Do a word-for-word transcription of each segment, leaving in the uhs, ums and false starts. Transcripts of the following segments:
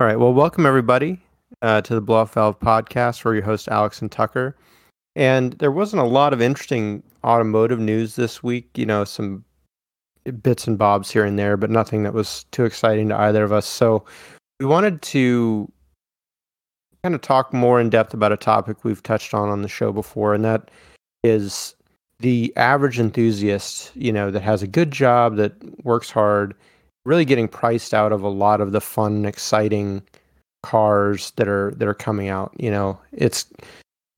All right, well, welcome everybody uh, to the Blow Off Valve Podcast. We're your hosts, Alex and Tucker. And there wasn't a lot of interesting automotive news this week, you know, some bits and bobs here and there, but nothing that was too exciting to either of us. So we wanted to kind of talk more in depth about a topic we've touched on on the show before, and that is the average enthusiast, you know, that has a good job, that works hard, really getting priced out of a lot of the fun and exciting cars that are that are coming out. You know, it's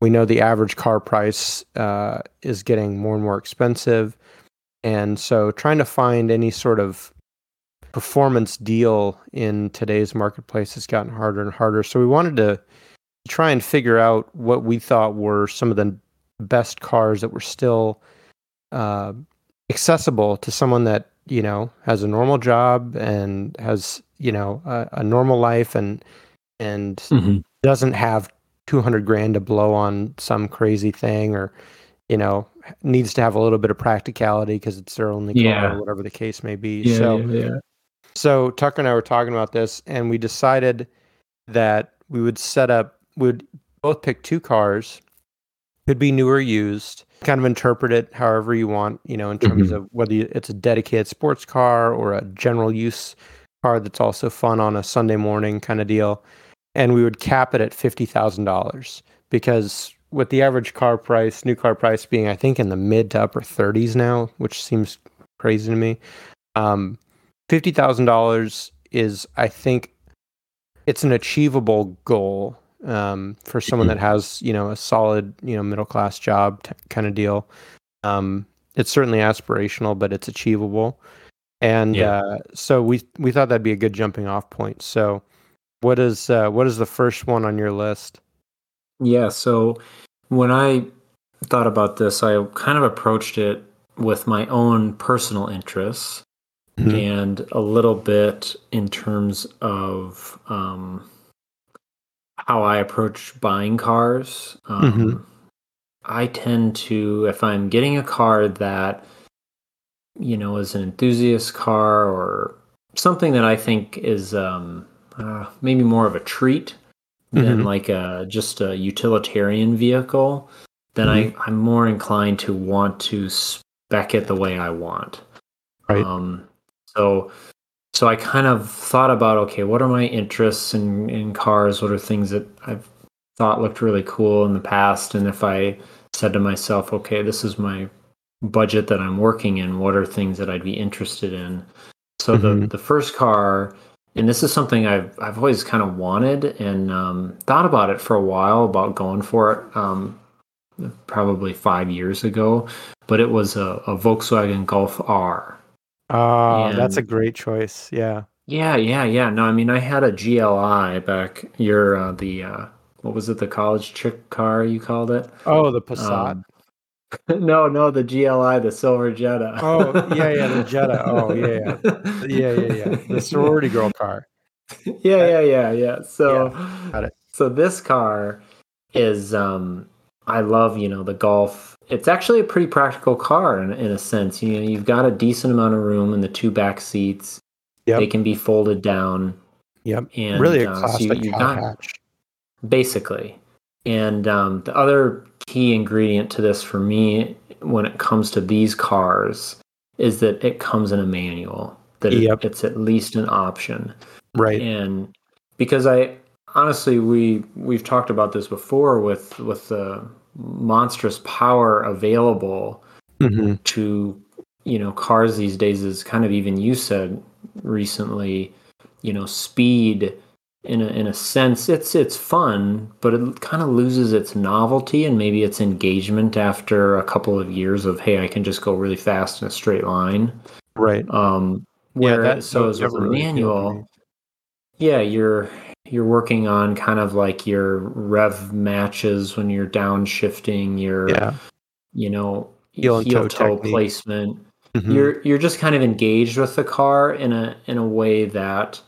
we know the average car price uh, is getting more and more expensive. And so trying to find any sort of performance deal in today's marketplace has gotten harder and harder. So we wanted to try and figure out what we thought were some of the best cars that were still uh, accessible to someone that, you know, has a normal job and has, you know, a, a normal life and and mm-hmm. doesn't have two hundred grand to blow on some crazy thing, or, you know, needs to have a little bit of practicality because it's their only car, yeah. or whatever the case may be. Yeah, so, yeah, yeah. so Tucker and I were talking about this, and we decided that we would set up, we would both pick two cars, could be new or used, kind of interpret it however you want, you know, in terms mm-hmm. of whether it's a dedicated sports car or a general use car that's also fun on a Sunday morning kind of deal. And we would cap it at fifty thousand dollars, because with the average car price, new car price being, I think, in the mid to upper thirties now, which seems crazy to me, um, fifty thousand dollars is, I think, it's an achievable goal um for someone that has, you know, a solid, you know, middle class job t- kind of deal. Um it's certainly aspirational, but it's achievable. And yeah. uh so we we thought that'd be a good jumping off point. So what is uh what is the first one on your list? Yeah, so when I thought about this, I kind of approached it with my own personal interests, mm-hmm. and a little bit in terms of um how I approach buying cars. Um, mm-hmm. I tend to, if I'm getting a car that, you know, is an enthusiast car or something that I think is um, uh, maybe more of a treat mm-hmm. than like a, just a utilitarian vehicle, then mm-hmm. I, I'm more inclined to want to spec it the way I want. Right. Um, so... So I kind of thought about, okay, what are my interests in, in cars? What are things that I've thought looked really cool in the past? And if I said to myself, okay, this is my budget that I'm working in, what are things that I'd be interested in? So mm-hmm. the, the first car, and this is something I've I've always kind of wanted and um, thought about it for a while, about going for it, um, probably five years ago, but it was a, a Volkswagen Golf R. Oh, and that's a great choice. Yeah. Yeah, yeah, yeah. No, I mean, I had a G L I back your uh, the uh, what was it? The college chick car you called it? Oh, the Passat. Um, no, no, the G L I, the silver Jetta. Oh, yeah, yeah, the Jetta. Oh, yeah, yeah, yeah, yeah, yeah. The sorority girl car. Yeah, yeah, yeah, yeah. So, yeah, got it. So this car is um, I love, you know, the Golf. It's actually a pretty practical car in, in a sense. You know, you've got a decent amount of room in the two back seats. Yep. They can be folded down. Yep. And really a classic uh, so you, hatch. Basically. And um, the other key ingredient to this for me when it comes to these cars is that it comes in a manual. That yep. it, it's at least an option. Right. And because I honestly we we've talked about this before with with the uh, monstrous power available mm-hmm. to, you know, cars these days, is kind of, even you said recently, you know, speed in a, in a sense it's it's fun, but it kind of loses its novelty and maybe its engagement after a couple of years of, hey, I can just go really fast in a straight line. Right. Um where yeah, that, so as with a manual, yeah, you're You're working on kind of like your rev matches when you're downshifting, your, yeah. you know, heel, heel toe, toe placement. Mm-hmm. You're you're just kind of engaged with the car in a in a way that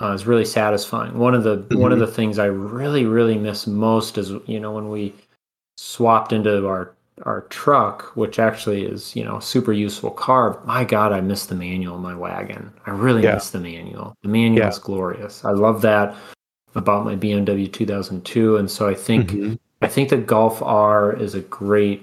uh, is really satisfying. One of the mm-hmm. one of the things I really really miss most is, you know, when we swapped into our our truck, which actually is, you know, super useful car. My God, I miss the manual in my wagon. I really yeah. miss the manual. The manual yeah. is glorious. I love that about my B M W two thousand two. And so I think, mm-hmm. I think the Golf R is a great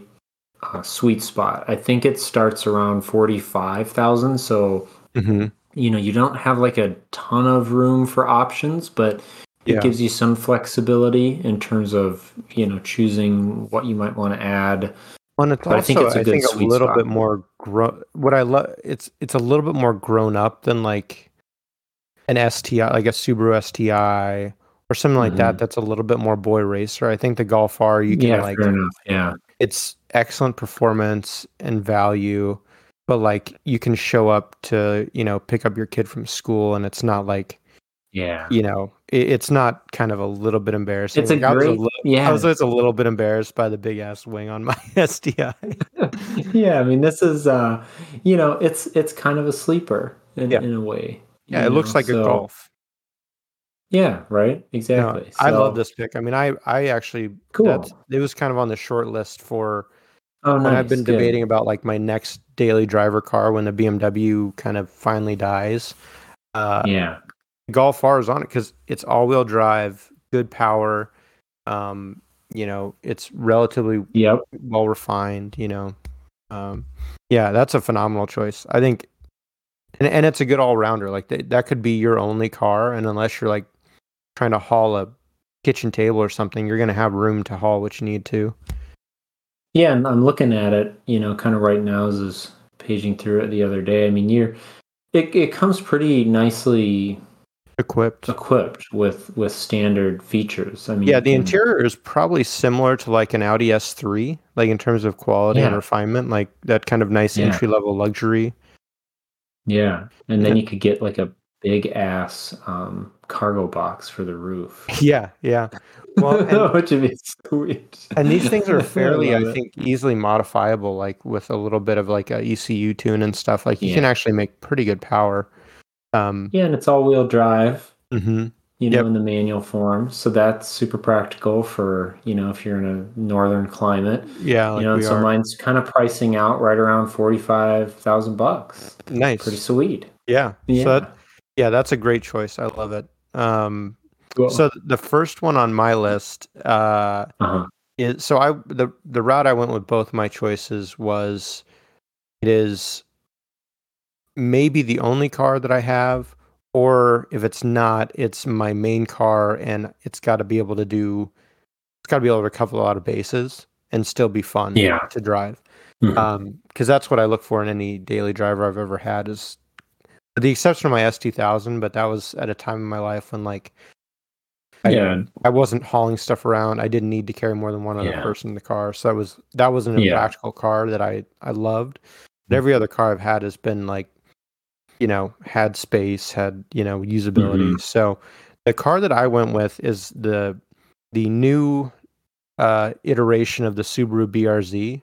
uh, sweet spot. I think it starts around forty-five thousand. So, mm-hmm. you know, you don't have like a ton of room for options, but it yeah. gives you some flexibility in terms of, you know, choosing what you might want to add. Well, it's but also, I think it's a, I good think sweet a little spot. Bit more grown. What I love, it's it's a little bit more grown up than like an S T I, like a Subaru S T I or something like mm-hmm. that. That's a little bit more boy racer. I think the Golf R, you can yeah, like, yeah, it's excellent performance and value, but like you can show up to, you know, pick up your kid from school, and it's not like, yeah, you know. It's not kind of a little bit embarrassing. It's a like, great, I was a little, yeah. I was a little bit embarrassed by the big ass wing on my S T I. yeah, I mean, this is, uh, you know, it's it's kind of a sleeper in, yeah. in a way. Yeah, it know? looks like so, a Golf. Yeah, right. Exactly. No, so, I love this pick. I mean, I I actually cool. That's, it was kind of on the short list for. Oh, nice. I've been debating yeah. about like my next daily driver car when the B M W kind of finally dies. Uh, yeah. Golf R is on it because it's all-wheel drive, good power. Um, you know, it's relatively yep. well refined. You know, um, yeah, that's a phenomenal choice, I think, and and it's a good all-rounder. Like th- that could be your only car, and unless you're like trying to haul a kitchen table or something, you're going to have room to haul what you need to. Yeah, and I'm looking at it, you know, kind of right now as I was paging through it the other day. I mean, you're it it comes pretty nicely equipped equipped with with standard features. I mean, yeah, the and, interior is probably similar to like an Audi S three, like in terms of quality yeah. and refinement, like that kind of nice yeah. entry-level luxury. Yeah, and then yeah. you could get like a big ass um cargo box for the roof. Yeah, yeah. Well, and, which would be sweet. And these things are fairly, I, I think, easily modifiable, like with a little bit of like a E C U tune and stuff. Like you yeah. can actually make pretty good power. Um, yeah, and it's all-wheel drive, mm-hmm. you know, yep. in the manual form. So that's super practical for, you know, if you're in a northern climate. Yeah, like you know. And so are. Mine's kind of pricing out right around forty-five thousand bucks. Nice, pretty sweet. Yeah, yeah. So that, yeah, that's a great choice. I love it. Um, cool. So the first one on my list, uh, uh-huh. is so I the the route I went with both my choices was it is. Maybe the only car that I have, or if it's not, it's my main car, and it's got to be able to do, it's got to be able to cover a lot of bases and still be fun yeah. to drive. Mm-hmm. Um, because that's what I look for in any daily driver I've ever had, is with the exception of my S two thousand, but that was at a time in my life when like I, yeah. I wasn't hauling stuff around. I didn't need to carry more than one other yeah. person in the car, so that was that was an yeah. impractical car that I I loved. But every other car I've had has been like, you know, had space, had, you know, usability. Mm-hmm. So the car that I went with is the the new uh, iteration of the Subaru B R Z,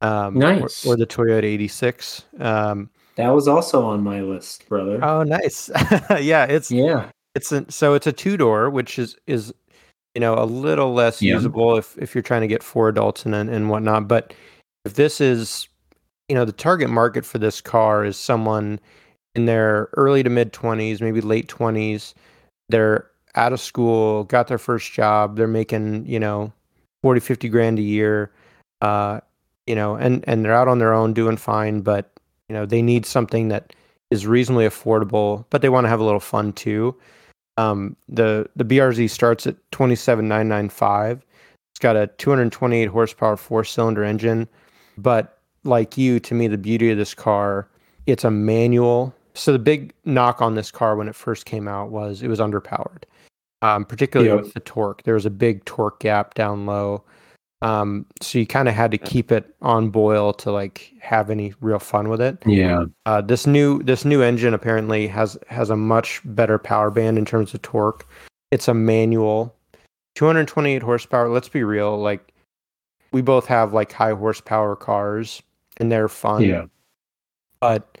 um, nice, or, or the Toyota eighty-six. Um, that was also on my list, brother. Oh, nice. yeah, it's yeah, it's a, so it's a two door, which is is you know a little less yeah. usable if if you're trying to get four adults and and whatnot. But if this is, you know, the target market for this car is someone in their early to mid twenties, maybe late twenties, they're out of school, got their first job, they're making, you know, forty, fifty grand a year, uh, you know, and, and they're out on their own doing fine, but, you know, they need something that is reasonably affordable, but they want to have a little fun too. Um, the, the B R Z starts at twenty-seven thousand nine hundred ninety-five. It's got a two hundred twenty-eight horsepower four cylinder engine, but like you, to me, the beauty of this car, it's a manual. So the big knock on this car when it first came out was it was underpowered, um, particularly yeah. with the torque. There was a big torque gap down low. Um, so you kind of had to keep it on boil to like have any real fun with it. Yeah. Uh, this new this new engine apparently has, has a much better power band in terms of torque. It's a manual. two hundred twenty-eight horsepower. Let's be real. Like we both have like high horsepower cars and they're fun. Yeah. But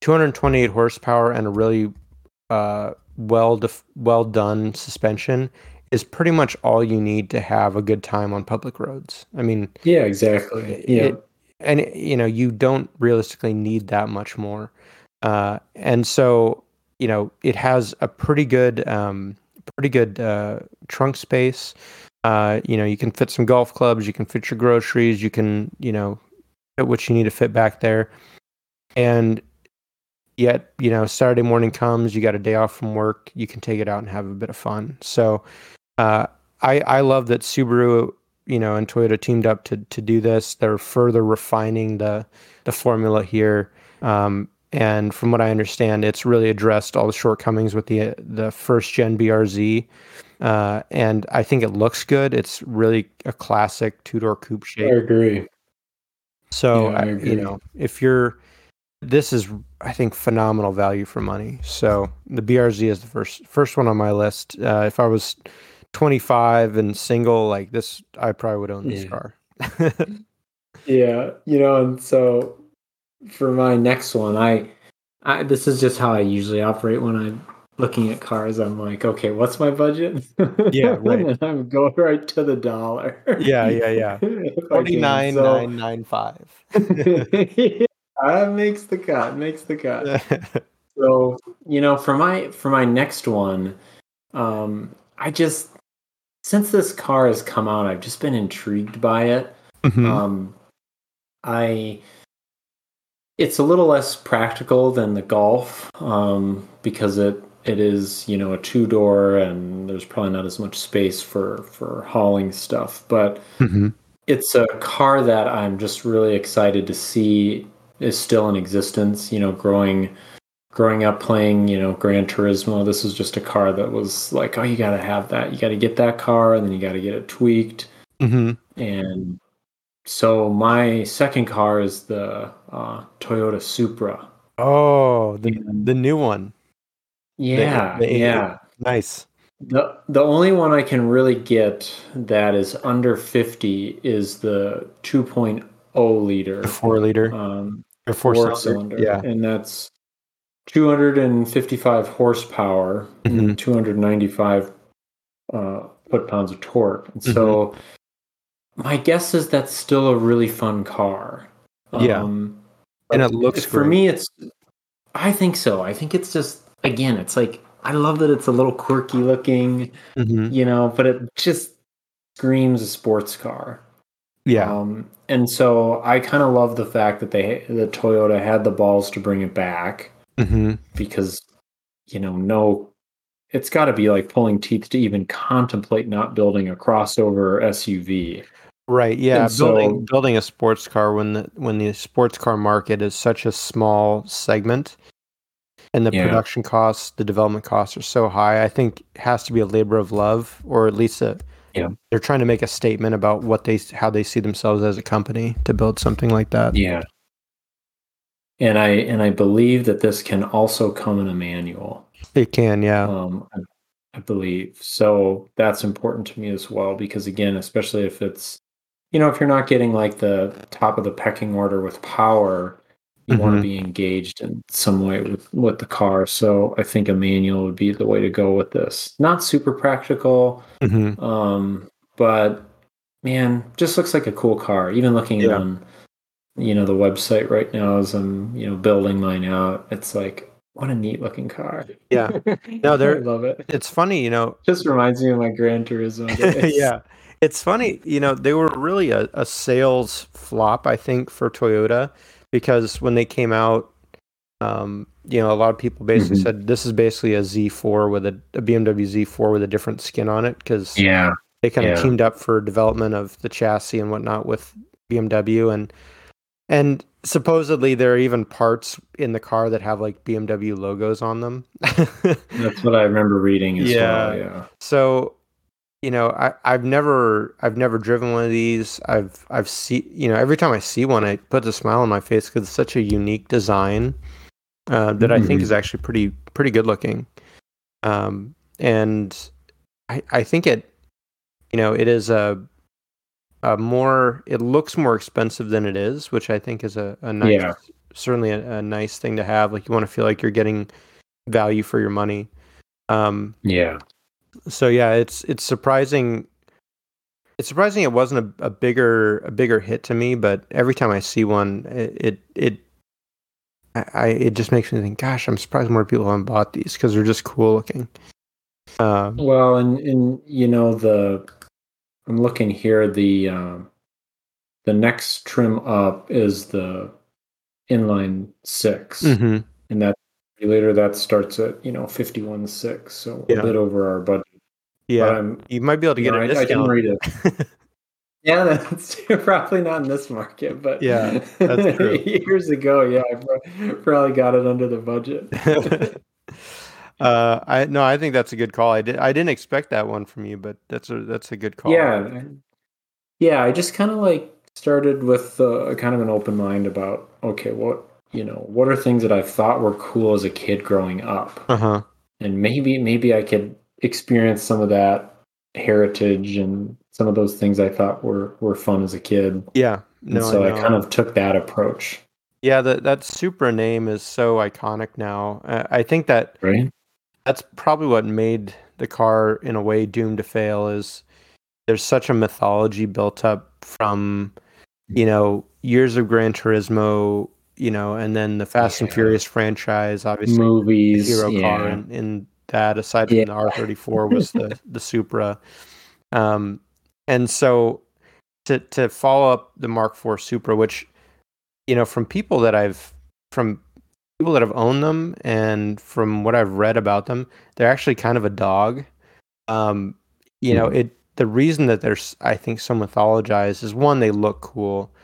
two hundred twenty-eight horsepower and a really uh, well def- well done suspension is pretty much all you need to have a good time on public roads. I mean, yeah, exactly. Yeah. It, and it, you know, you don't realistically need that much more. Uh, and so, you know, it has a pretty good, um, pretty good, uh, trunk space. Uh, you know, you can fit some golf clubs, you can fit your groceries, you can, you know, fit what you need to fit back there. And yet, you know, Saturday morning comes, you got a day off from work, you can take it out and have a bit of fun. So, uh, I, I love that Subaru, you know, and Toyota teamed up to, to do this. They're further refining the, the formula here. Um, and from what I understand, it's really addressed all the shortcomings with the, the first gen B R Z. Uh, and I think it looks good. It's really a classic two door coupe shape. I agree. So, yeah, I agree. You know, if you're, this is, I think, phenomenal value for money. So the B R Z is the first first one on my list. Uh, if I was twenty-five and single, like this, I probably would own this yeah. car. Yeah, you know, and so for my next one, I, I this is just how I usually operate when I'm looking at cars. I'm like, okay, what's my budget? Yeah, right. And I'm going right to the dollar. Yeah, yeah, yeah. forty-nine thousand nine hundred ninety-five dollars. Uh, makes the cut, makes the cut. So, you know, for my for my next one, um, I just, since this car has come out, I've just been intrigued by it. Mm-hmm. Um, I, it's a little less practical than the Golf, um, because it it is, you know, a two-door and there's probably not as much space for, for hauling stuff. But mm-hmm. it's a car that I'm just really excited to see is still in existence. You know, growing growing up playing, you know, Gran Turismo, this is just a car that was like, oh, you gotta have that, you gotta get that car, and then you gotta get it tweaked. Mm-hmm. And so my second car is the uh Toyota Supra. Oh, the and, the new one. Yeah, the, the, yeah, nice. The the only one I can really get that is under fifty is the two point oh liter, the four liter, um, or four, four cylinder. cylinder, yeah, and that's two hundred fifty-five horsepower, mm-hmm. and two hundred ninety-five uh, foot pounds of torque. And mm-hmm. so, my guess is that's still a really fun car. Yeah, um, and it looks for great. me. It's, I think so. I think it's just, again, it's like, I love that it's a little quirky looking, mm-hmm. you know, but it just screams a sports car. Yeah. Um, and so I kind of love the fact that they, that Toyota had the balls to bring it back, mm-hmm. because, you know, no, it's got to be like pulling teeth to even contemplate not building a crossover S U V. Right. Yeah. And building so, building a sports car when the, when the sports car market is such a small segment, and the yeah. production costs, the development costs are so high, I think it has to be a labor of love, or at least a, yeah, they're trying to make a statement about what they, how they see themselves as a company to build something like that. Yeah, and I and I believe that this can also come in a manual. It can, yeah. Um, I, I believe so. That's important to me as well, because again, especially if it's, you know, if you're not getting like the top of the pecking order with power, you mm-hmm. want to be engaged in some way with with the car. So I think a manual would be the way to go with this. Not super practical, mm-hmm. um, but man, just looks like a cool car. Even looking yeah. on, you know, the website right now as I'm, you know, building mine out, it's like, what a neat looking car. Yeah, no, I love it. It's funny, you know. Just reminds me of my Gran Turismo days. Yeah, it's funny, you know. They were really a, a sales flop, I think, for Toyota. Because when they came out, um, you know, a lot of people basically mm-hmm. said this is basically a Z four with a, a B M W Z four with a different skin on it. Because yeah. they kind of yeah. teamed up for development of the chassis and whatnot with B M W, and and supposedly there are even parts in the car that have like B M W logos on them. That's what I remember reading as yeah. well. Yeah. So, you know, I, I've never, I've never driven one of these. I've, I've seen, you know, every time I see one, I put a smile on my face because it's such a unique design uh, that mm-hmm. I think is actually pretty, pretty good looking. Um, and I, I think it, you know, it is a, a more, it looks more expensive than it is, which I think is a, a nice, yeah. certainly a, a nice thing to have. Like you want to feel like you're getting value for your money. Um, yeah. So yeah, it's it's surprising. It's surprising it wasn't a, a bigger a bigger hit to me, but every time I see one, it it, it I it just makes me think, gosh, I'm surprised more people haven't bought these because they're just cool looking. Uh, well, and and you know the I'm looking here the um, the next trim up is the inline six, mm-hmm. and that later that starts at you know fifty-one six, so yeah. a bit over our budget. Yeah, you might be able to get you know, a discount. I, I didn't read it. Yeah, that's probably not in this market, but yeah, that's true. Years ago, yeah, I probably got it under the budget. uh, I no, I think that's a good call. I did, I didn't expect that one from you, but that's a that's a good call. Yeah, I, yeah, I just kind of like started with uh, kind of an open mind about okay, what you know, what are things that I thought were cool as a kid growing up, uh-huh. and maybe maybe I could experience some of that heritage and some of those things I thought were, were fun as a kid. Yeah. No, and so I, I kind of took that approach. Yeah. That, that Supra name is so iconic now. I, I think that right? that's probably what made the car in a way doomed to fail is there's such a mythology built up from, you know, years of Gran Turismo, you know, and then the Fast yeah. and Furious franchise, obviously movies, hero yeah. car and, and that aside from yeah. the R thirty-four was the, the Supra. Um, and so to, to follow up the Mark four Supra, which, you know, from people that I've, from people that have owned them and from what I've read about them, they're actually kind of a dog. Um, you know, it, the reason that they're, I think, so mythologized is one, they look cool.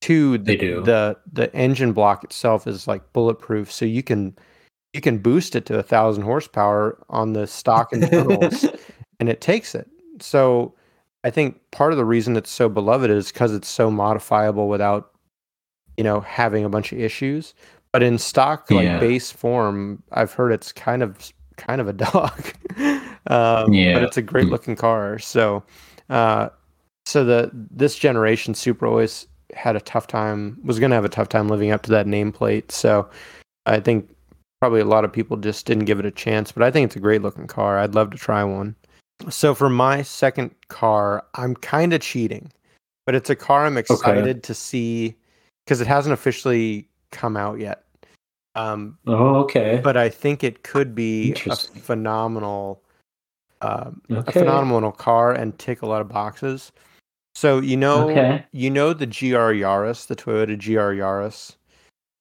Two, the, they do. the, the engine block itself is like bulletproof. So you can, you can boost it to a thousand horsepower on the stock internals and it takes it. So I think part of the reason it's so beloved is because it's so modifiable without, you know, having a bunch of issues, but in stock, like yeah. base form, I've heard it's kind of, kind of a dog, um, yeah. but it's a great looking car. So, uh, so the, this generation Supra always had a tough time, was going to have a tough time living up to that nameplate. So I think, probably a lot of people just didn't give it a chance, but I think it's a great looking car. I'd love to try one. So for my second car, I'm kind of cheating, but it's a car I'm excited okay. to see because it hasn't officially come out yet. Um, oh, okay. But I think it could be a phenomenal, um, okay. a phenomenal car and tick a lot of boxes. So you know, okay. you know the G R Yaris, the Toyota G R Yaris.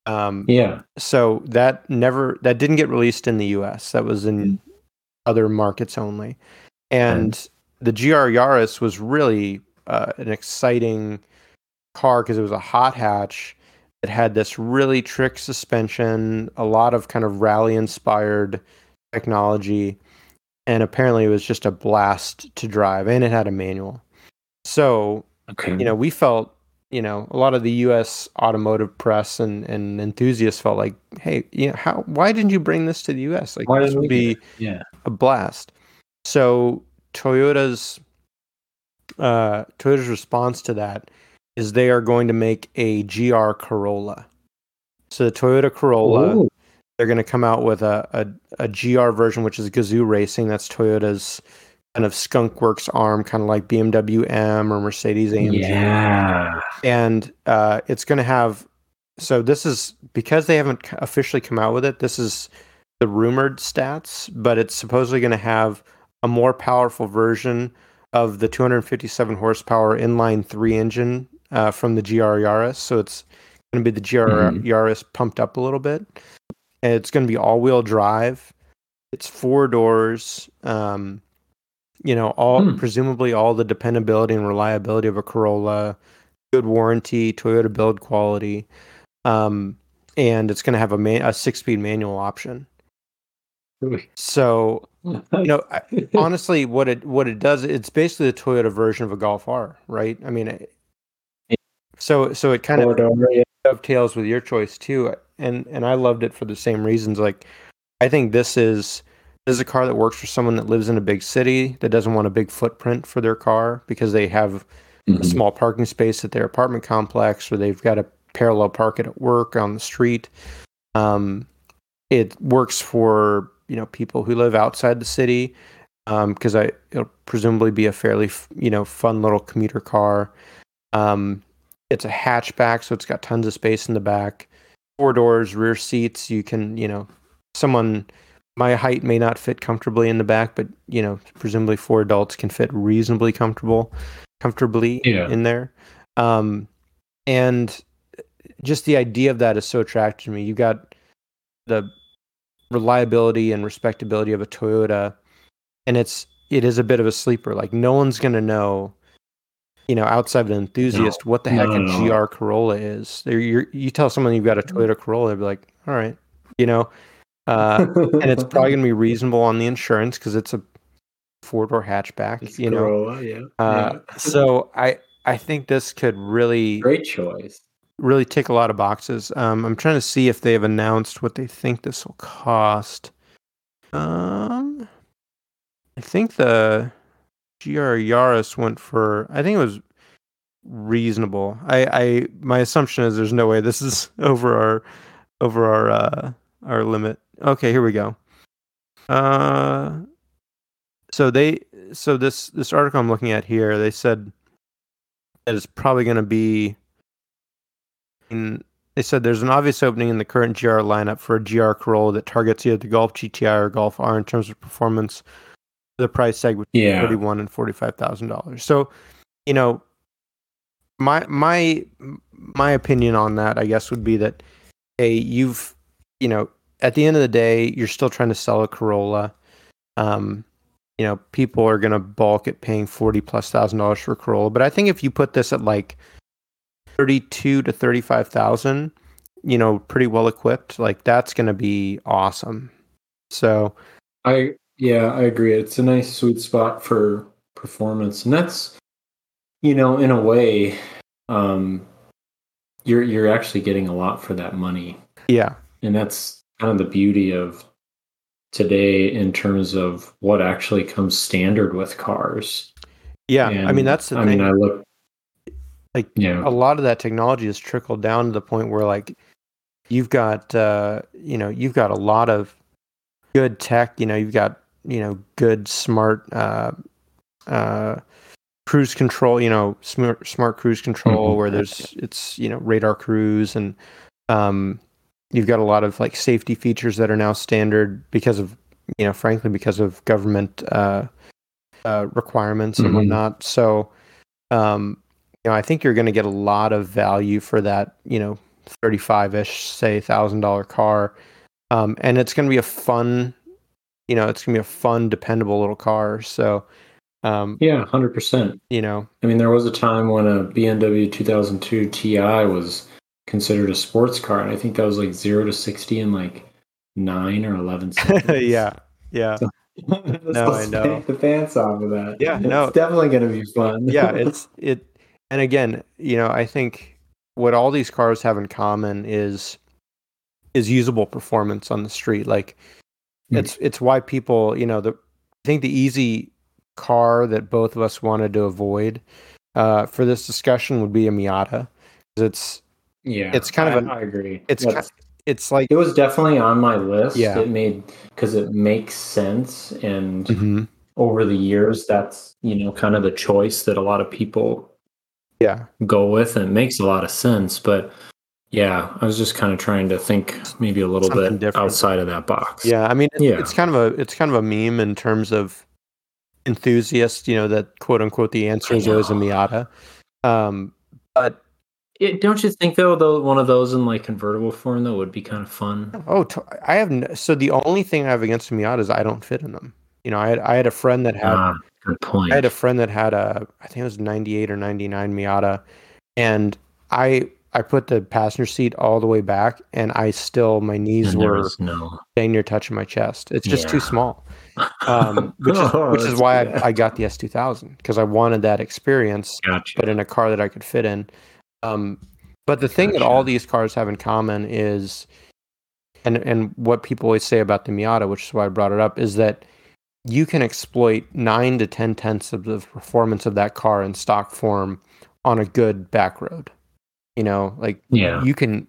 Um, yeah. So that never, that didn't get released in the U S. That was in other markets only. And mm. the G R Yaris was really uh, an exciting car because it was a hot hatch that had this really trick suspension, a lot of kind of rally inspired technology. And apparently it was just a blast to drive and it had a manual. So, okay. you know, we felt, you know, a lot of the U S automotive press and, and enthusiasts felt like, hey, you know, how, why didn't you bring this to the U S? Like, why this would be yeah. a blast. So Toyota's uh, Toyota's response to that is they are going to make a G R Corolla. So the Toyota Corolla, Ooh. they're going to come out with a, a, a G R version, which is Gazoo Racing. That's Toyota's kind of skunk works arm, kind of like B M W M or Mercedes A M G. Yeah. And uh, it's going to have, so this is, because they haven't officially come out with it, this is the rumored stats, but it's supposedly going to have a more powerful version of the two hundred fifty-seven horsepower inline three engine uh, from the G R Yaris. So it's going to be the G R mm-hmm. Yaris pumped up a little bit. And it's going to be all-wheel drive. It's four doors. Um, you know, all hmm. presumably all the dependability and reliability of a Corolla. Good warranty, Toyota build quality, um, and it's going to have a, man- a six-speed manual option. So, you know, I, honestly, what it what it does, it's basically the Toyota version of a Golf R, right? I mean, it, so so it kind Ford of over, dovetails yeah. with your choice too, and and I loved it for the same reasons. Like, I think this is this is a car that works for someone that lives in a big city that doesn't want a big footprint for their car because they have a small parking space at their apartment complex, or they've got a parallel park at work on the street. Um, it works for, you know, people who live outside the city. um, because I it'll presumably be a fairly you know fun little commuter car. Um, it's a hatchback, so it's got tons of space in the back. Four doors, rear seats. You can you know someone my height may not fit comfortably in the back, but you know presumably four adults can fit reasonably comfortable, comfortably yeah. in there. Um, and just the idea of that is so attractive to me. You've got the reliability and respectability of a Toyota, and it's it is a bit of a sleeper. Like no one's gonna know, you know, outside of an enthusiast, no, what the heck no, no, a G R Corolla is. There, you you tell someone you've got a Toyota Corolla, they'll be like, all right, you know, uh, and it's probably gonna be reasonable on the insurance because it's a four door hatchback. It's you Corolla, know, yeah. Uh, yeah. so I I think this could really great choice. Really tick a lot of boxes. Um, I'm trying to see if they have announced what they think this will cost. Um, I think the G R Yaris went for, I think it was reasonable. I, I my assumption is there's no way this is over our over our uh, our limit. Okay, here we go. Uh, so they so this this article I'm looking at here, they said that it's probably going to be. They said there's an obvious opening in the current G R lineup for a G R Corolla that targets either the Golf G T I or Golf R in terms of performance. The price tag between yeah. thirty-one and forty-five thousand dollars. So, you know, my my my opinion on that, I guess, would be that hey, you've you know, at the end of the day, you're still trying to sell a Corolla. Um, you know, people are going to balk at paying forty plus thousand dollars for a Corolla, but I think if you put this at like Thirty-two to thirty-five thousand, you know, pretty well equipped. Like that's going to be awesome. So, I yeah, I agree. It's a nice sweet spot for performance, and that's, you know, in a way, um, you're you're actually getting a lot for that money. Yeah, and that's kind of the beauty of today in terms of what actually comes standard with cars. Yeah, and, I mean that's the I thing. mean I look. Like yeah. a lot of that technology has trickled down to the point where like you've got uh, you know you've got a lot of good tech. You know you've got you know good smart uh, uh, cruise control. You know smart smart cruise control mm-hmm. where there's it's you know radar cruise and um, you've got a lot of like safety features that are now standard because of you know frankly because of government uh, uh, requirements mm-hmm. and whatnot. So. Um, You know, I think you're going to get a lot of value for that, you know, thirty-five-ish, say, one thousand dollars car. Um, and it's going to be a fun, you know, it's going to be a fun, dependable little car. So, um, yeah, one hundred percent. You know, I mean, there was a time when a B M W two thousand two Ti was considered a sports car. And I think that was like zero to sixty in like nine or eleven seconds. yeah. Yeah. So- no, I know. Take the pants off of that. Yeah. It's no. It's definitely going to be fun. yeah. It's, it, And again, you know, I think what all these cars have in common is is usable performance on the street. Like mm-hmm. it's it's why people, you know, the I think the easy car that both of us wanted to avoid uh, for this discussion would be a Miata. It's yeah, it's kind I, of an, I agree. It's kind, it's like it was definitely on my list. Yeah. It made because it makes sense, and mm-hmm. over the years, that's you know kind of the choice that a lot of people. Yeah, go with and it makes a lot of sense, but yeah, I was just kind of trying to think maybe a little Something bit different. Outside of that box. Yeah, I mean, it's, yeah. it's kind of a it's kind of a meme in terms of enthusiasts, you know, that quote unquote the answer is always a Miata. Um, but it, don't you think though, though one of those in like convertible form though would be kind of fun? Oh, to, I have no, so the only thing I have against a Miata is I don't fit in them. You know, I had I had a friend that had. Ah. Good point. I had a friend that had a, I think it was ninety-eight or ninety-nine Miata, and I I put the passenger seat all the way back, and I still my knees were no. dang near touching my chest. It's just yeah. too small, um, which is, oh, which is why I, I got the S two thousand because I wanted that experience, gotcha. But in a car that I could fit in. Um, but the thing gotcha. That all these cars have in common is, and and what people always say about the Miata, which is why I brought it up, is that. You can exploit nine to ten tenths of the performance of that car in stock form on a good back road. You know, like yeah. you can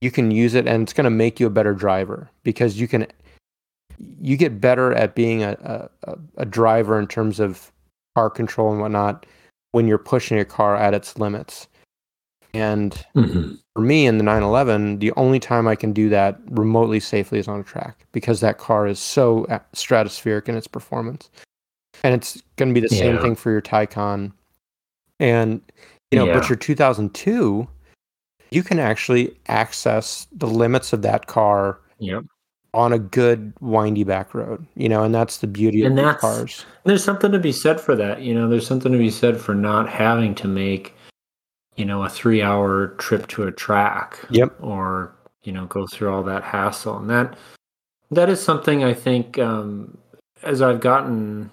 you can use it, and it's going to make you a better driver because you can you get better at being a, a, a driver in terms of car control and whatnot when you're pushing your car at its limits. And mm-hmm. for me in the nine eleven, the only time I can do that remotely safely is on a track, because that car is so stratospheric in its performance. And it's going to be the yeah. same thing for your Taycan. And, you know, yeah. but your two thousand two, you can actually access the limits of that car yep. on a good windy back road, you know, and that's the beauty and of these cars. There's something to be said for that. You know, there's something to be said for not having to make, you know, a three hour trip to a track yep. or, you know, go through all that hassle. And that, that is something I think, um, as I've gotten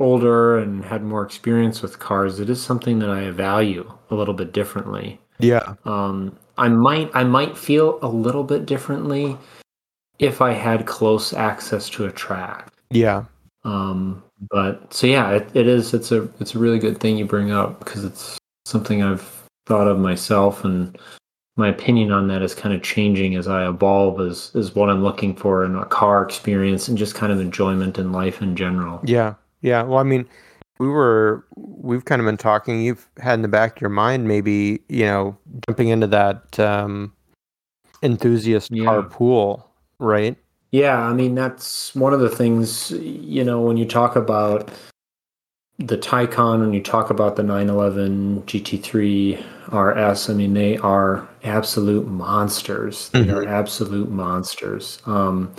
older and had more experience with cars, it is something that I value a little bit differently. Yeah. Um, I might, I might feel a little bit differently if I had close access to a track. Yeah. Um, but so yeah, it, it is, it's a, it's a really good thing you bring up, because it's something I've thought of myself, and my opinion on that is kind of changing as I evolve, as, is what I'm looking for in a car experience and just kind of enjoyment in life in general. Yeah. Yeah. Well, I mean, we were, we've kind of been talking, you've had in the back of your mind, maybe, you know, jumping into that, um, enthusiast yeah. car pool. Right. Yeah. I mean, that's one of the things, you know, when you talk about the Taycan, when you talk about the nine eleven G T three R S, I mean, they are absolute monsters. They mm-hmm. are absolute monsters. Um,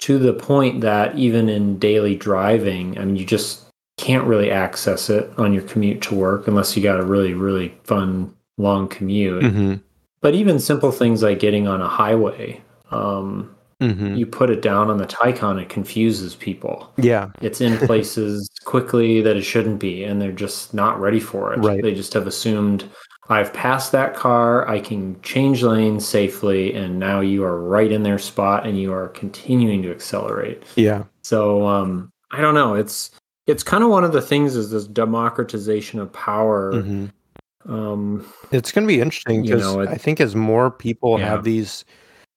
to the point that even in daily driving, I mean, you just can't really access it on your commute to work unless you got a really, really fun, long commute. Mm-hmm. But even simple things like getting on a highway, um, mm-hmm. you put it down on the Taycan, it confuses people. Yeah. It's in places quickly that it shouldn't be, and they're just not ready for it. Right. They just have assumed, I've passed that car, I can change lanes safely, and now you are right in their spot, and you are continuing to accelerate. Yeah. So um, I don't know. It's it's kind of one of the things is this democratization of power. Mm-hmm. Um, it's going to be interesting, because you know, I think as more people yeah. have these,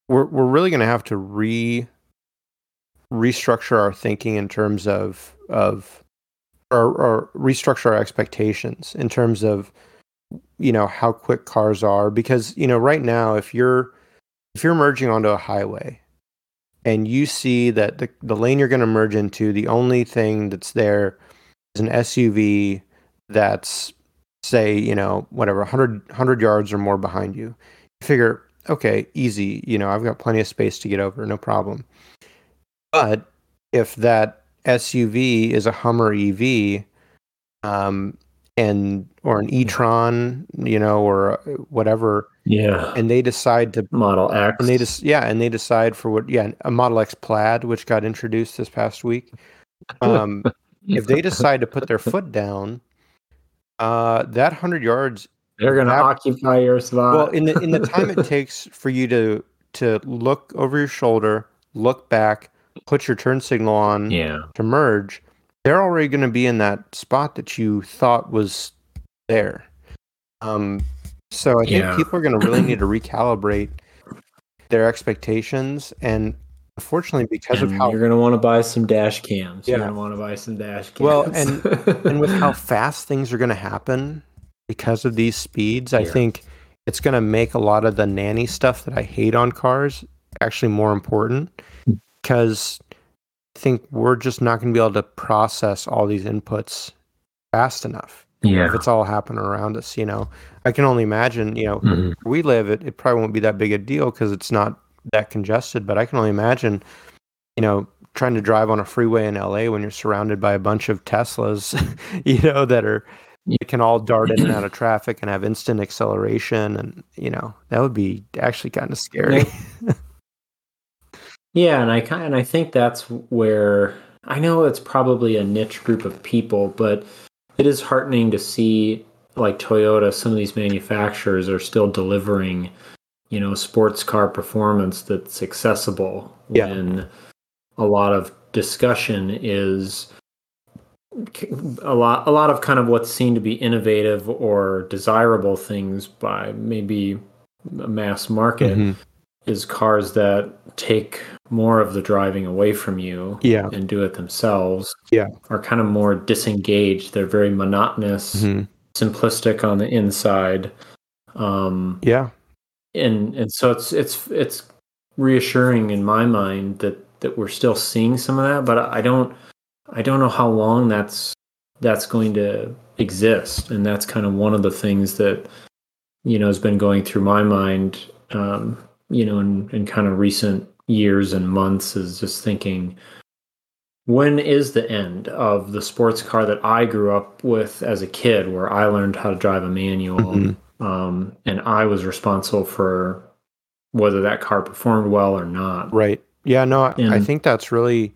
we're we're really going to have to re restructure our thinking in terms of of or, or restructure our expectations in terms of, you know, how quick cars are. Because, you know, right now, if you're if you're merging onto a highway and you see that the, the lane you're going to merge into, the only thing that's there is an S U V that's, say, you know, whatever, one hundred, one hundred yards or more behind you. You figure, okay, easy, you know, I've got plenty of space to get over, no problem. But if that S U V is a Hummer E V, um, and or an e-tron, you know, or whatever, yeah, and they decide to Model X, and they just yeah, and they decide for what, yeah, a Model X Plaid, which got introduced this past week. Um, if they decide to put their foot down, uh, that hundred yards, they're going to occupy your spot. Well, in the in the time it takes for you to to look over your shoulder, look back, put your turn signal on, yeah. to merge, they're already going to be in that spot that you thought was there. Um, so I think yeah. people are going to really need to recalibrate their expectations. And unfortunately, because and of how... You're going to want to buy some dash cams. Yeah. You're going to want to buy some dash cams. Well, and, and with how fast things are going to happen because of these speeds, yeah. I think it's going to make a lot of the nanny stuff that I hate on cars actually more important, because I think we're just not going to be able to process all these inputs fast enough. Yeah. If it's all happening around us, you know, I can only imagine, you know, mm-hmm. where we live, it, it probably won't be that big a deal because it's not that congested, but I can only imagine, you know, trying to drive on a freeway in L A when you're surrounded by a bunch of Teslas, you know, that are, it can all dart in and out of traffic and have instant acceleration. And, you know, that would be actually kind of scary. Yeah. Yeah, and I kind and I think that's where, I know it's probably a niche group of people, but it is heartening to see, like Toyota, some of these manufacturers are still delivering, you know, sports car performance that's accessible. Yeah. When a lot of discussion is a lot a lot of kind of what's seen to be innovative or desirable things by maybe a mass market. Mm-hmm. is cars that take more of the driving away from you yeah. and do it themselves yeah. are kind of more disengaged. They're very monotonous, mm-hmm. simplistic on the inside. Um, yeah. And and so it's it's it's reassuring in my mind that, that we're still seeing some of that, but I don't I don't know how long that's that's going to exist. And that's kind of one of the things that, you know, has been going through my mind, um, you know, in, in kind of recent years and months, is just thinking, when is the end of the sports car that I grew up with as a kid, where I learned how to drive a manual, mm-hmm. um, and I was responsible for whether that car performed well or not. Right. Yeah, no, I, and, I think that's really,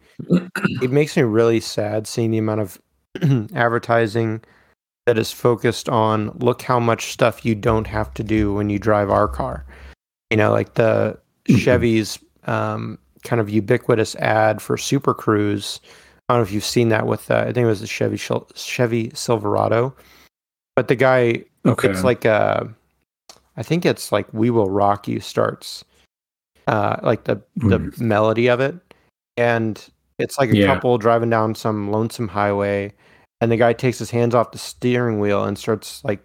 it makes me really sad seeing the amount of advertising that is focused on, look how much stuff you don't have to do when you drive our car. You know, like the Chevy's um, kind of ubiquitous ad for Super Cruise. I don't know if you've seen that with, uh, I think it was the Chevy Chevy Silverado. But the guy, okay. it's like, a, I think it's like We Will Rock You starts, uh, like the, the mm. melody of it. And it's like a yeah. couple driving down some lonesome highway. And the guy takes his hands off the steering wheel and starts like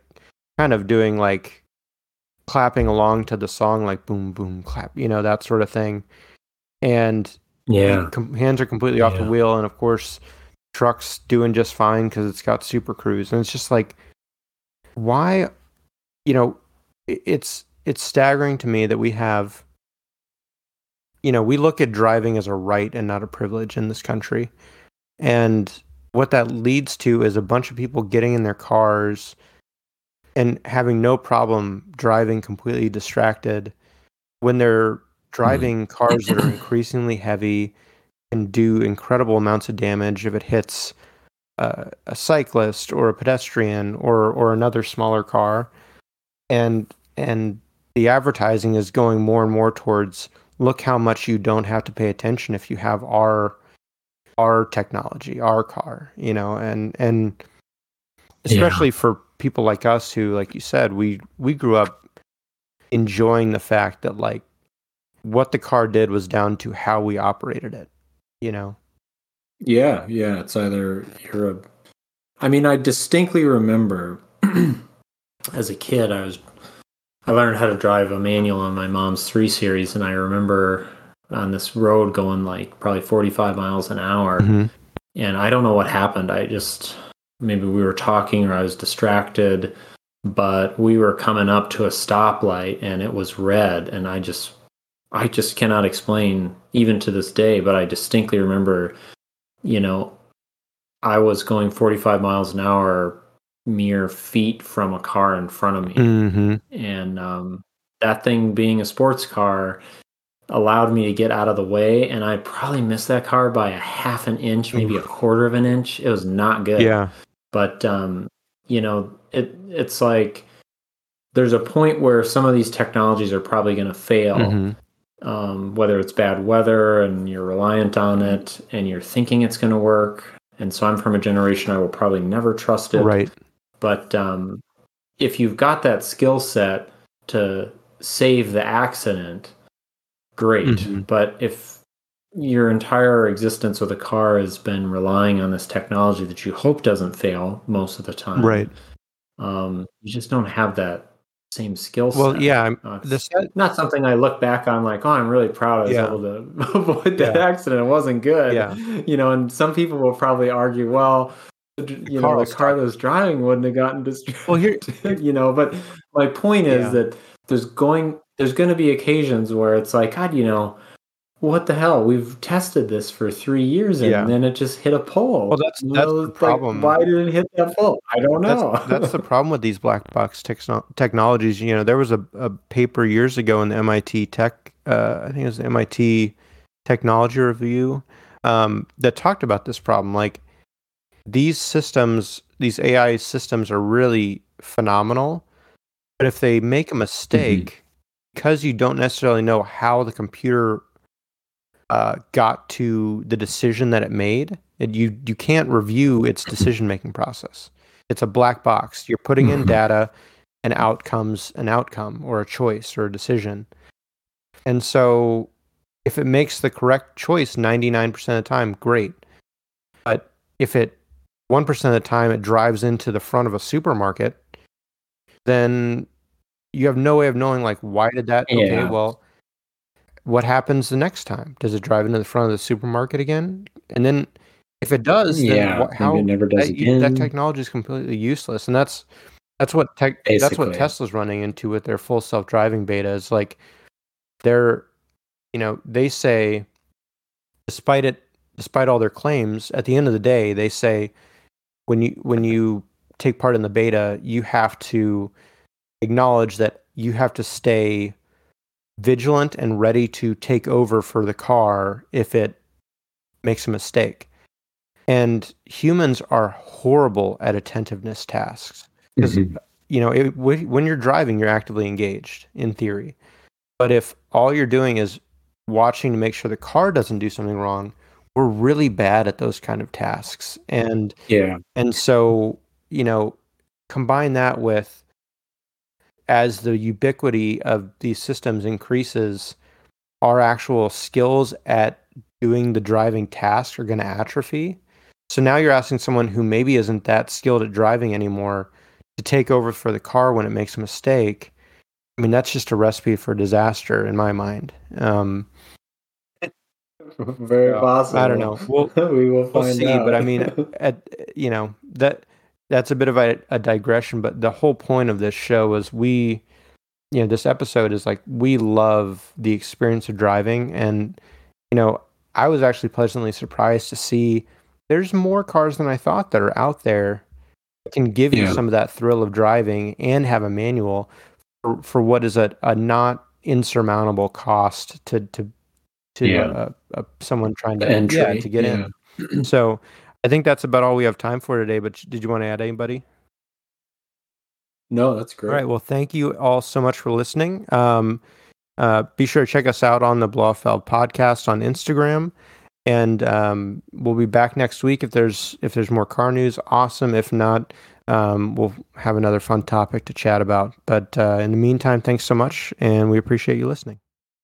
kind of doing like clapping along to the song, like boom, boom, clap, you know, that sort of thing. And yeah, com- hands are completely off yeah. the wheel. And of course, truck's doing just fine because it's got Super Cruise. And it's just like, why, you know, it's it's staggering to me that we have, you know, we look at driving as a right and not a privilege in this country. And what that leads to is a bunch of people getting in their cars and having no problem driving completely distracted when they're driving cars that are increasingly heavy and do incredible amounts of damage if it hits uh, a cyclist or a pedestrian or or another smaller car. And and the advertising is going more and more towards, look how much you don't have to pay attention if you have our our technology, our car, you know, and, and especially yeah. for people like us who, like you said, we, we grew up enjoying the fact that like what the car did was down to how we operated it, you know? Yeah. Yeah. It's either you're a, I mean, I distinctly remember as a kid, I was, I learned how to drive a manual on my mom's three series. And I remember on this road going like probably forty-five miles an hour. Mm-hmm. And I don't know what happened. I just, maybe we were talking or I was distracted, but we were coming up to a stoplight and it was red. And I just, I just cannot explain even to this day, but I distinctly remember, you know, I was going forty-five miles an hour, mere feet from a car in front of me. Mm-hmm. And um, that thing being a sports car allowed me to get out of the way, and I probably missed that car by a half an inch, maybe a quarter of an inch. It was not good. Yeah. But um, you know, it it's like there's a point where some of these technologies are probably going to fail, mm-hmm. um, whether it's bad weather and you're reliant on it and you're thinking it's going to work. And so I'm from a generation I will probably never trust it. Right. But um, if you've got that skill set to save the accident, great. Mm-hmm. But if your entire existence with a car has been relying on this technology that you hope doesn't fail most of the time, right? Um, you just don't have that same skill set. Well, yeah, uh, this not something I look back on like, oh, I'm really proud I was yeah. able to avoid that yeah. accident. It wasn't good, yeah. you know. And some people will probably argue, well, the you know, the car that was driving wouldn't have gotten distracted. Well, here, you know. But my point is yeah. that there's going. There's going to be occasions where it's like, God, you know, what the hell? We've tested this for three years and yeah. then it just hit a pole. Well, that's, that's the like, problem. Why did it hit that pole? I don't know. That's, that's the problem with these black box techno- technologies. You know, there was a, a paper years ago in the M I T Tech, uh, I think it was the M I T Technology Review, um, that talked about this problem. Like these systems, these A I systems are really phenomenal, but if they make a mistake, mm-hmm. because you don't necessarily know how the computer uh, got to the decision that it made, it, you you can't review its decision-making process. It's a black box. You're putting in data, and out comes an outcome or a choice or a decision. And so if it makes the correct choice ninety-nine percent of the time, great. But if it one percent of the time it drives into the front of a supermarket, then you have no way of knowing, like, why did that? Yeah. Okay, well, what happens the next time? Does it drive into the front of the supermarket again? And then if it does, yeah, then what, how it never does that, again. That technology is completely useless. And that's that's what tech, that's what Tesla's running into with their full self-driving beta. It's like they're, you know, they say, despite it, despite all their claims, at the end of the day, they say when you when you take part in the beta, you have to acknowledge that you have to stay vigilant and ready to take over for the car if it makes a mistake. And humans are horrible at attentiveness tasks because, mm-hmm. you know, it, w- when you're driving, you're actively engaged in theory. But if all you're doing is watching to make sure the car doesn't do something wrong, we're really bad at those kind of tasks. And yeah, and so, you know, combine that with, as the ubiquity of these systems increases, our actual skills at doing the driving tasks are going to atrophy. So now you're asking someone who maybe isn't that skilled at driving anymore to take over for the car when it makes a mistake. I mean, that's just a recipe for disaster in my mind. Um, Very possible. I don't know. We'll, we will find we'll see, out. But I mean, at, you know, that that's a bit of a, a digression, but the whole point of this show is we, you know, this episode is like, we love the experience of driving. And, you know, I was actually pleasantly surprised to see there's more cars than I thought that are out there that can give yeah. you some of that thrill of driving and have a manual for, for what is a, a not insurmountable cost to to to yeah. uh, uh, someone trying to entry, yeah, to get yeah. in. So I think that's about all we have time for today. But did you want to add anybody? No, that's great. All right. Well, thank you all so much for listening. Um, uh, be sure to check us out on the Blow Off Valve Podcast on Instagram. And um, we'll be back next week if there's if there's more car news. Awesome. If not, um, we'll have another fun topic to chat about. But uh, in the meantime, thanks so much, and we appreciate you listening.